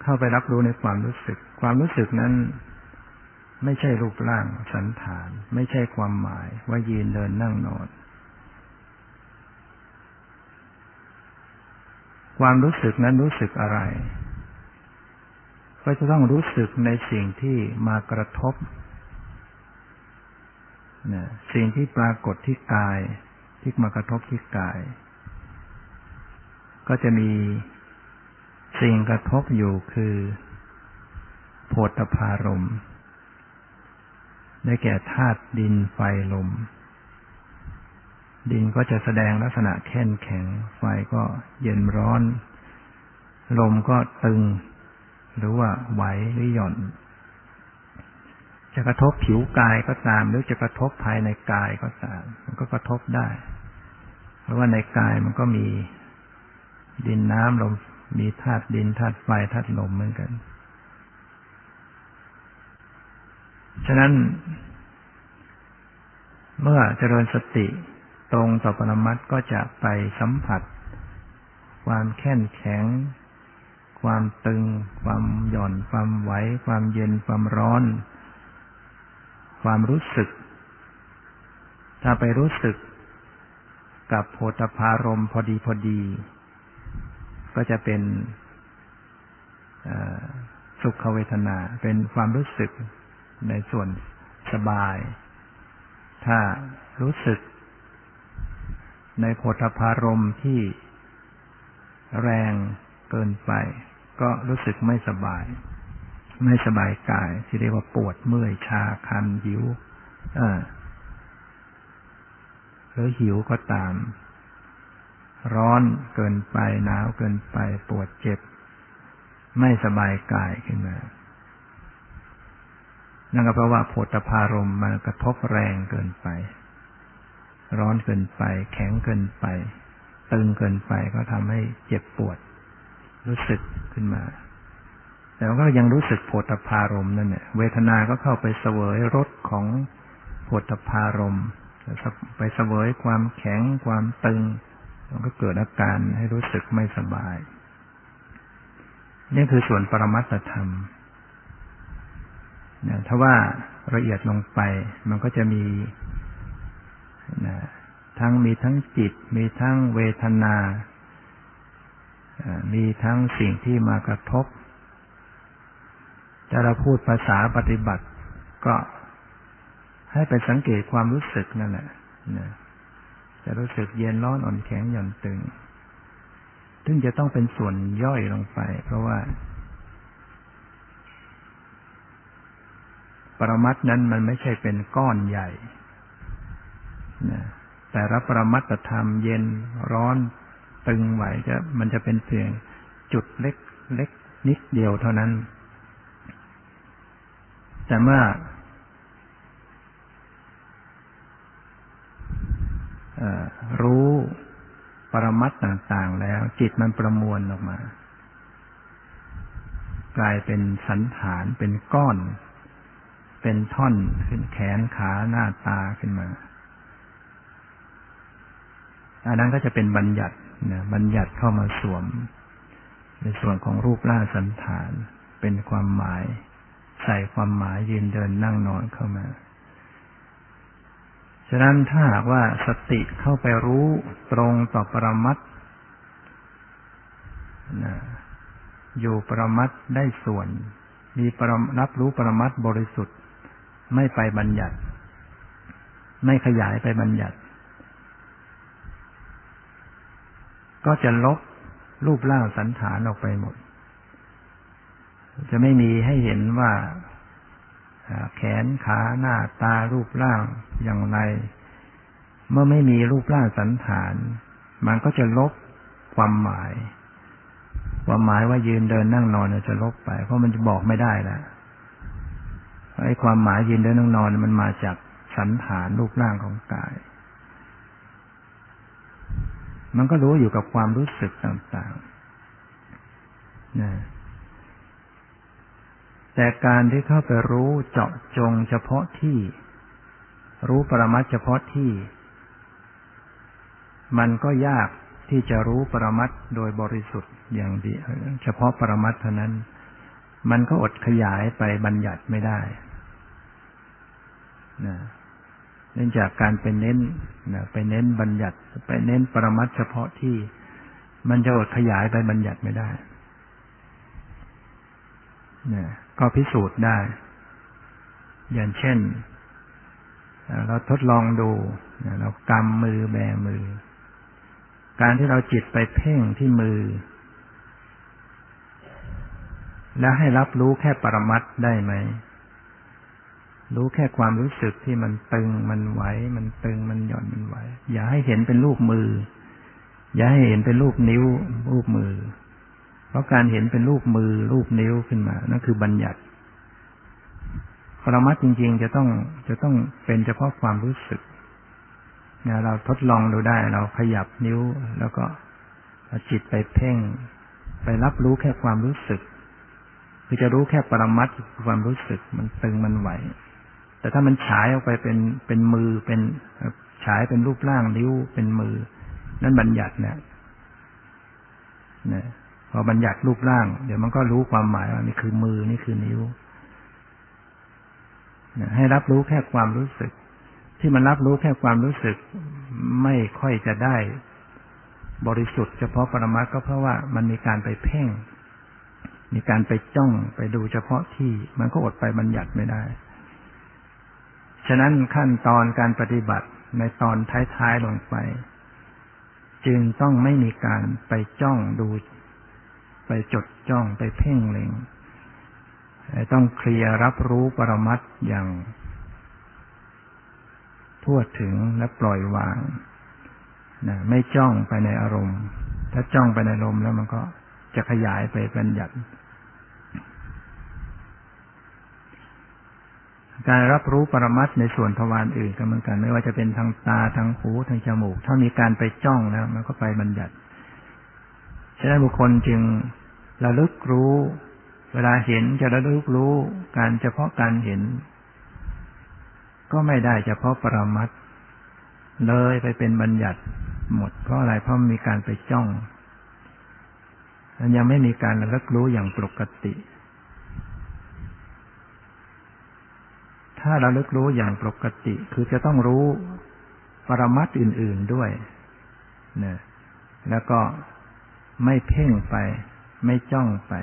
เข้าไปรับรู้ในความรู้สึกความรู้สึกนั้นไม่ใช่รูปร่างสันฐานไม่ใช่ความหมายว่ายืนเดินนั่งนอนความรู้สึกนั้นรู้สึกอะไรก็จะต้องรู้สึกในสิ่งที่มากระทบสิ่งที่ปรากฏที่กายที่มากระทบที่กายก็จะมีสิ่งกระทบอยู่คือโผฏฐารมณ์ได้แก่ธาตุดินไฟลมดินก็จะแสดงลักษณะแข็งแข็งไฟก็เย็นร้อนลมก็ตึงหรือว่าไหวหรือหย่อนจะกระทบผิวกายก็ตามหรือจะกระทบภายในกายก็ตามมันก็กระทบได้เพราะว่าในกายมันก็มีดินน้ำลมมีธาตุดินธาตุไฟธาตุลมเหมือนกันฉะนั้นเมื่อเจริญสติตรงต่อปรมัตถ์ก็จะไปสัมผัสความแข็งแข็งความตึงความหย่อนความไหวความเย็นความร้อนความรู้สึกถ้าไปรู้สึกกับโผฏฐารมณ์พอดีก็จะเป็นสุขเวทนาเป็นความรู้สึกในส่วนสบายถ้ารู้สึกในโผฏฐารมณ์ที่แรงเกินไปก็รู้สึกไม่สบายกายที่เรียกว่าปวดเมื่อยชาคันหิวหรือหิวก็ตามร้อนเกินไปหนาวเกินไปปวดเจ็บไม่สบายกายขึ้นมานั่นก็เพราะว่าโผฏฐารมณ์มันกระทบแรงเกินไปร้อนเกินไปแข็งเกินไปตึงเกินไปก็ทำให้เจ็บปวดรู้สึกขึ้นมาแต่มันก็ยังรู้สึกโผฏฐารมณ์นั่นแหละเวทนาก็เข้าไปเสวยรสของโผฏฐารมณ์ไปเสวยความแข็งความตึงมันก็เกิดอาการให้รู้สึกไม่สบายนี่คือส่วนปรมัตถธรรมถ้าว่าละเอียดลงไปมันก็จะมี ทั้งมีทั้งจิตมีทั้งเวทนามีทั้งสิ่งที่มากระทบถ้าเราพูดภาษาปฏิบัติก็ให้ไปสังเกตความรู้สึกนั่นแหละจะรู้สึกเย็นร้อนอ่อนแข็งหย่อนตึงซึ่งจะต้องเป็นส่วนย่อยลงไปเพราะว่าปรมัตถ์นั้นมันไม่ใช่เป็นก้อนใหญ่แต่ละปรมัตถธรรมเย็นร้อนตึงไหวมันจะเป็นเพียงจุดเล็กเล็กนิดเดียวเท่านั้นแต่เมื่อรู้ปรมัตถ์ต่างๆแล้วจิตมันประมวลออกมากลายเป็นสันฐานเป็นก้อนเป็นท่อนขึ้นแขนขาหน้าตาขึ้นมาอันนั้นก็จะเป็นบัญญัตินะบัญญัติเข้ามาสวมในส่วนของรูปร่างสันฐานเป็นความหมายใส่ความหมายยืนเดินนั่งนอนเข้ามาฉะนั้นถ้าหากว่าสติเข้าไปรู้ตรงต่อปรมัตถ์นะอยู่ปรมัตถ์ได้ส่วนมีรับรู้ปรมัตถ์บริสุทธิ์ไม่ไปบัญญัติไม่ขยายไปบัญญัติก็จะลบรูปร่างสันฐานออกไปหมดจะไม่มีให้เห็นว่าแขนขาหน้าตารูปร่างอย่างไรเมื่อไม่มีรูปร่างสันฐานมันก็จะลบความหมายว่ายืนเดินนั่งนอนจะลบไปเพราะมันจะบอกไม่ได้แล้วไอ้ความหมายยืนเดินนั่งนอนมันมาจากสันฐานรูปร่างของกายมันก็รู้อยู่กับความรู้สึกต่างๆนะแต่การที่เข้าไปรู้เจาะจงเฉพาะที่รู้ปรมัตถ์เฉพาะที่มันก็ยากที่จะรู้ปรมัตถ์โดยบริสุทธิ์อย่างเดียวเฉพาะปรมัตถ์เท่านั้นมันก็อดขยายไปบัญญัติไม่ได้นะเนื่องจากการเป็นเน้นนะไปเน้นบัญญัติไปเน้นปรมัตถ์เฉพาะที่มันจะอดขยายไปบัญญัติไม่ได้นะก็พิสูจน์ได้อย่างเช่นเราทดลองดูเรากำมือแบมือการที่เราจิตไปเพ่งที่มือแล้วให้รับรู้แค่ปรมัตถ์ได้ไหมรู้แค่ความรู้สึกที่มันตึงมันไหวมันตึงมันหย่อนมันไหวอย่าให้เห็นเป็นรูปมืออย่าให้เห็นเป็นรูปนิ้วรูปมือเพราะการเห็นเป็นรูปมือรูปนิ้วขึ้นมานั่นคือบัญญัติปรมัตถ์จริงๆจะต้องเป็นเฉพาะความรู้สึกเนี่ยเราทดลองดูได้เราขยับนิ้วแล้วก็จิตไปเพ่งไปรับรู้แค่ความรู้สึกคือจะรู้แค่ปรมัตถ์ความรู้สึกมันตึงมันไหวแต่ถ้ามันฉายออกไปเป็นมือเป็นฉายเป็นรูปร่างนิ้วเป็นมือนั่นบัญญัติเนี่ยพอบัญญัติรูปร่างเดี๋ยวมันก็รู้ความหมายว่านี่คือมือนี่คือนิ้วให้รับรู้แค่ความรู้สึกที่มันรับรู้แค่ความรู้สึกไม่ค่อยจะได้บริสุทธิ์เฉพาะปรมัตถ์ก็เพราะว่ามันมีการไปเพ่งมีการไปจ้องไปดูเฉพาะที่มันก็อดไปบัญญัติไม่ได้ฉะนั้นขั้นตอนการปฏิบัติในตอนท้ายๆลงไปจึงต้องไม่มีการไปจ้องดูไปจดจ้องไปเพ่งเล็งต้องเคลียร์รับรู้ปรมัตถ์อย่างทั่วถึงและปล่อยวางนะไม่จ้องไปในอารมณ์ถ้าจ้องไปในอารมณ์แล้วมันก็จะขยายไปบัญญัติการรับรู้ปรมัตถ์ในส่วนทวารอื่นก็เหมือนกันไม่ว่าจะเป็นทางตาทางหูทางจมูกถ้ามีการไปจ้องแล้วมันก็ไปบัญญัติฉะนั้นบุคคลจึงระลึกรู้เวลาเห็นจะระลึกรู้การเฉพาะการเห็นก็ไม่ได้เฉพาะปรมัตถ์เลยไปเป็นบัญญัติหมดเพราะอะไรเพราะมีการไปจ้องมันยังไม่มีการระลึกรู้อย่างปกติถ้าระลึกรู้อย่างปกติคือจะต้องรู้ ปรมัตถ์อื่นๆด้วยนะแล้วก็ไม่เพ่งไปไม่จ้องไป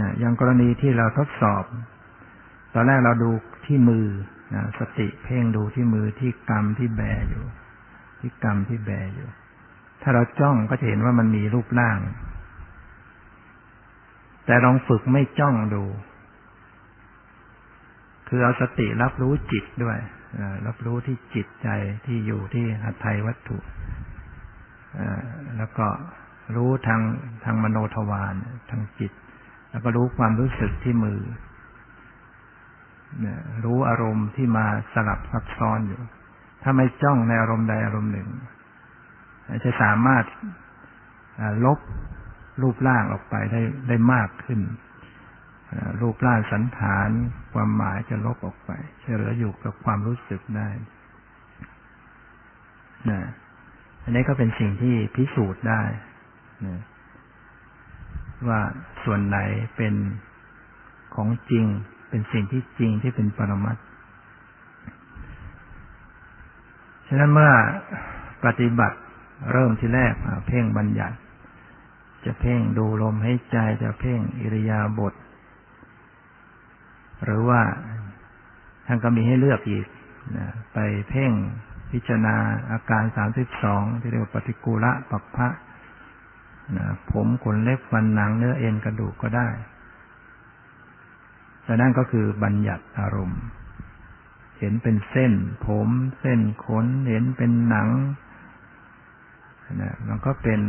นะอย่างกรณีที่เราทดสอบตอนแรกเราดูที่มือนะสติเพ่งดูที่มือที่กรรมที่แบอยู่ที่กรรมที่แบอยู่ถ้าเราจ้องก็จะเห็นว่ามันมีรูปร่างแต่ลองฝึกไม่จ้องดูคือเอาสติรับรู้จิตด้วยรับรู้ที่จิตใจที่อยู่ที่หทัยวัตถุแล้วก็รู้ทางมโนทวารทางจิตแล้วก็รู้ความรู้สึกที่มือรู้อารมณ์ที่มาสลับซับซ้อนอยู่ถ้าไม่จ้องในอารมณ์ใดอารมณ์หนึ่งจะสามารถลบรูปร่างออกไปได้มากขึ้นรูปร่างสันฐานความหมายจะลบออกไปจะเหลืออยู่กับความรู้สึกได้นะอันนี้ก็เป็นสิ่งที่พิสูจน์ได้นะว่าส่วนไหนเป็นของจริงเป็นสิ่งที่จริงที่เป็นปรมัตถ์ฉะนั้นเมื่อปฏิบัติเริ่มที่แรกเพ่งบัญญัติจะเพ่งดูลมหายใจจะเพ่งอิริยาบถหรือว่าท่านก็มีให้เลือกอีกนะไปเพ่งพิจารณาอาการ32ที่เรียกว่าปฏิกูลปัปพะนะผมขนเล็บฟันหนังเนื้อเอ็นกระดูกก็ได้แต่นั่นก็คือบัญญัติอารมณ์เห็นเป็นเส้นผมเส้นขนเห็นเป็นหนังนะมันก็เป็น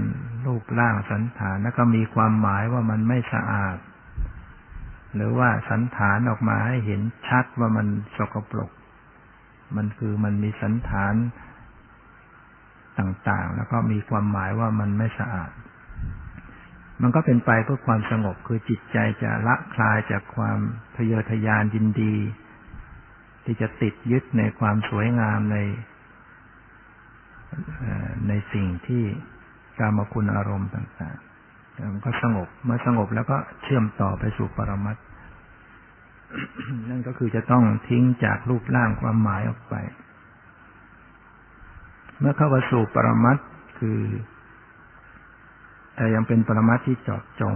รูปร่างสันฐานแล้วก็มีความหมายว่ามันไม่สะอาดหรือว่าสันฐานออกมาให้เห็นชัดว่ามันสกปรกมันคือมันมีสันฐานต่างๆแล้วก็มีความหมายว่ามันไม่สะอาดมันก็เป็นไปเพื่อความสงบคือจิตใจจะละคลายจากความทะเยอทะยานยินดีที่จะติดยึดในความสวยงามในสิ่งที่กามคุณอารมณ์ต่างๆมันก็สงบเมื่อสงบแล้วก็เชื่อมต่อไปสู่ปรมัตถ์ นั่นก็คือจะต้องทิ้งจากรูปร่างความหมายออกไปเมื่อเข้าไปสู่ปรมัตถ์คือแต่ยังเป็นปรมัตถ์ที่เจาะจง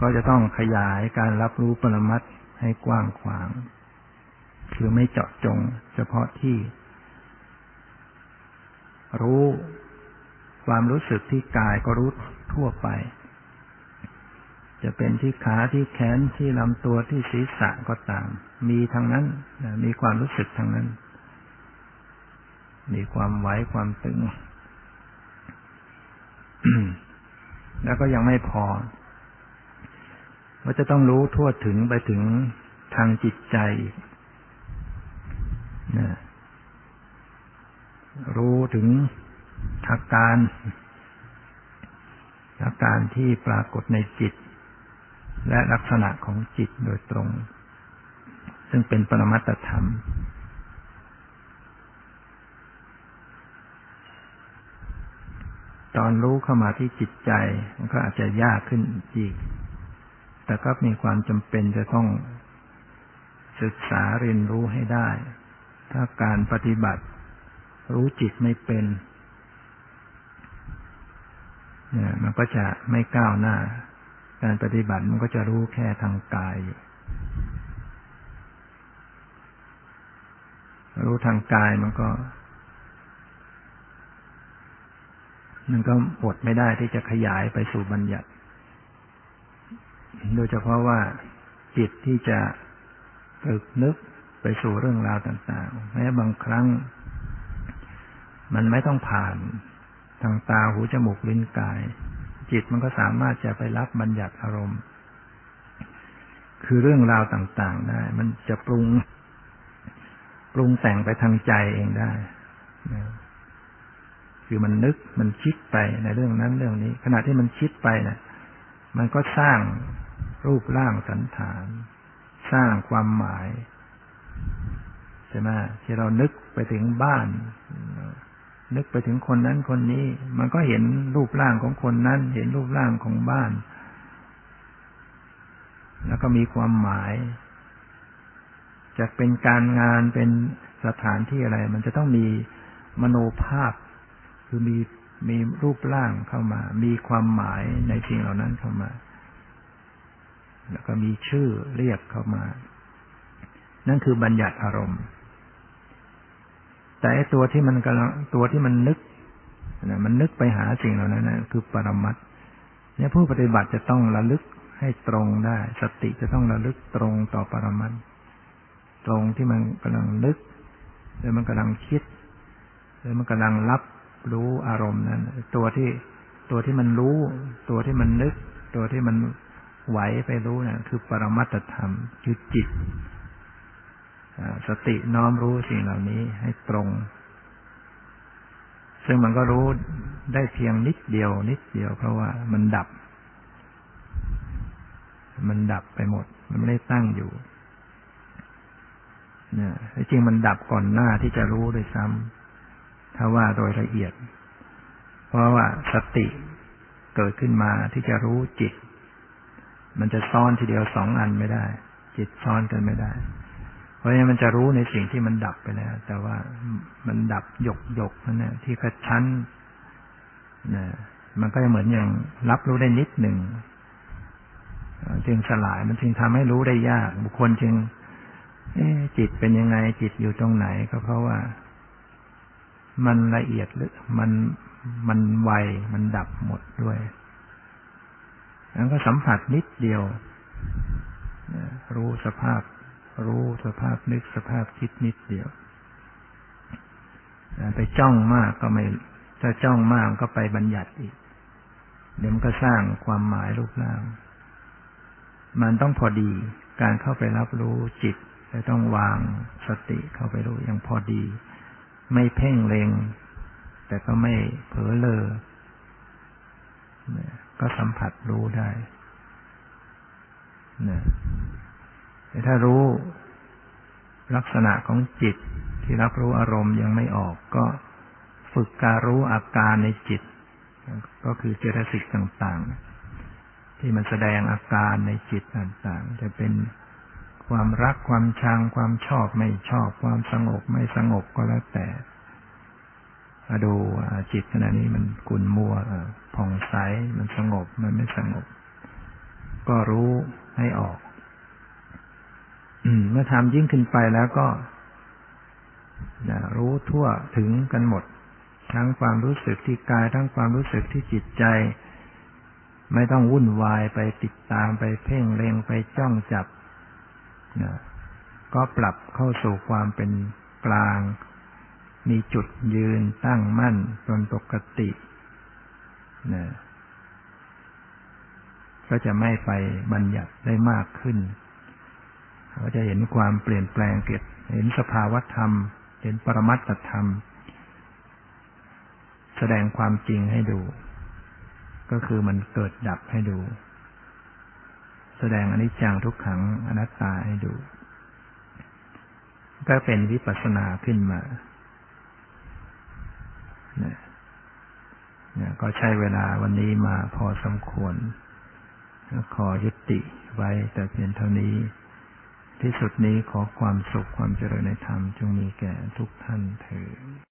ก็จะต้องขยายการรับรู้ปรมัตถ์ให้กว้างขวางคือไม่เจาะจงเฉพาะที่รู้ความรู้สึกที่กายก็รู้ทั่วไปจะเป็นที่ขาที่แขนที่ลำตัวที่ศีรษะก็ตามมีทั้งนั้นมีความรู้สึกทั้งนั้นมีความไหวความตึง แล้วก็ยังไม่พอว่าจะต้องรู้ทั่วถึงไปถึงทางจิตใจรู้ถึงอาการที่ปรากฏในจิตและลักษณะของจิตโดยตรงซึ่งเป็นปรมัตถธรรมตอนรู้เข้ามาที่จิตใจมันก็อาจจะยากขึ้นอีกแต่ก็มีความจำเป็นจะต้องศึกษาเรียนรู้ให้ได้ถ้าการปฏิบัติรู้จิตไม่เป็นมันก็จะไม่ก้าวหน้าการปฏิบัติมันก็จะรู้แค่ทางกายรู้ทางกายมันก็อดไม่ได้ที่จะขยายไปสู่บัญญัติโดยเฉพาะว่าจิตที่จะตรึกนึกไปสู่เรื่องราวต่างๆแม้บางครั้งมันไม่ต้องผ่านทางตาหูจมูกลิ้นกายจิตมันก็สามารถจะไปรับบัญญัติอารมณ์คือเรื่องราวต่างๆได้มันจะปรุงแต่งไปทางใจเองได้คือมันนึกมันคิดไปในเรื่องนั้นเรื่องนี้ขณะที่มันคิดไปนะมันก็สร้างรูปร่างสันฐานสร้างความหมายใช่ไหมที่เรานึกไปถึงบ้านนึกไปถึงคนนั้นคนนี้มันก็เห็นรูปร่างของคนนั้นเห็นรูปร่างของบ้านแล้วก็มีความหมาย จะเป็นการงานเป็นสถานที่อะไรมันจะต้องมีมโนภาพคือมีรูปร่างเข้ามามีความหมายในสิ่งเหล่านั้นเข้ามาแล้วก็มีชื่อเรียกเข้ามานั่นคือบัญญัติอารมณ์แต่ตัวที่มันกำลังตัวที่มันนึกนะมันนึกไปหาสิ่งเหล่านั้นนะคือปรมัตถ์เนี่ยผู้ปฏิบัติจะต้องระลึกให้ตรงได้สติจะต้องระลึกตรงต่อปรมัตถ์ตรงที่มันกำลังนึกหรือมันกำลังคิดหรือมันกำลังรับรู้อารมณ์นั้นตัวที่มันรู้ตัวที่มันนึกตัวที่มันไหวไปรู้นะคือปรมัตถธรรมคือจิตสติน้อมรู้สิ่งเหล่านี้ให้ตรงซึ่งมันก็รู้ได้เพียงนิดเดียวเพราะว่ามันดับไปหมดมันไม่ได้ตั้งอยู่เนี่ยจริงมันดับก่อนหน้าที่จะรู้ด้วยซ้ำถ้าว่าโดยละเอียดเพราะว่าสติเกิดขึ้นมาที่จะรู้จิตมันจะซ้อนทีเดียวสองอันไม่ได้จิตซ้อนกันไม่ได้เพราะฉะนั้นมันจะรู้ในสิ่งที่มันดับไปแล้วแต่ว่ามันดับหยกนั่นแหละที่กระชั้นนะมันก็เหมือนอย่างรับรู้ได้นิดหนึ่งจึงสลายมันจึงทำให้รู้ได้ยากบุคคลจึงจิตเป็นยังไงจิตอยู่ตรงไหนก็เพราะว่ามันละเอียดหรือมันไวมันดับหมดด้วยแล้วก็สัมผัสนิดเดียวรู้สภาพนึกสภาพคิดนิดเดียวไปจ้องมากก็ไม่ถ้าจ้องมากก็ไปบัญญัติอีกเดี๋ยวมันก็สร้างความหมายรูปร่างมันต้องพอดีการเข้าไปรับรู้จิตจะต้องวางสติเข้าไปรู้อย่างพอดีไม่เพ่งเล็งแต่ก็ไม่เผลอเลอก็สัมผัสรู้ได้นะแต่ถ้ารู้ลักษณะของจิตที่รับรู้อารมณ์ยังไม่ออกก็ฝึกการรู้อาการในจิตก็คือเจตสิกต่างๆที่มันแสดงอาการในจิตต่างๆจะเป็นความรักความชังความชอบไม่ชอบความสงบไม่สงบก็แล้วแต่ดูจิตขณะนี้มันขุ่นมัวผ่องใสมันสงบมันไม่สงบก็รู้ให้ออกเมื่อทำยิ่งขึ้นไปแล้วก็รู้ทั่วถึงกันหมดทั้งความรู้สึกที่กายทั้งความรู้สึกที่จิตใจไม่ต้องวุ่นวายไปติดตามไปเพ่งเล็งไปจ้องจับก็ปรับเข้าสู่ความเป็นกลางมีจุดยืนตั้งมั่นเป็นปกติก็จะไม่ไปบัญญัติได้มากขึ้นเราจะเห็นความเปลี่ยนแปลงเห็นสภาวธรรมเห็นปรมัตถธรรมแสดงความจริงให้ดูก็คือมันเกิดดับให้ดูแสดงอนิจจังทุกขังอนัตตาให้ดูก็เป็นวิปัสสนาขึ้นมาเนี่ยก็ใช้เวลาวันนี้มาพอสมควรขอยุติไว้แต่เพียงเท่านี้ที่สุดนี้ขอความสุขความเจริญในธรรมจงมีแก่ทุกท่านเถิด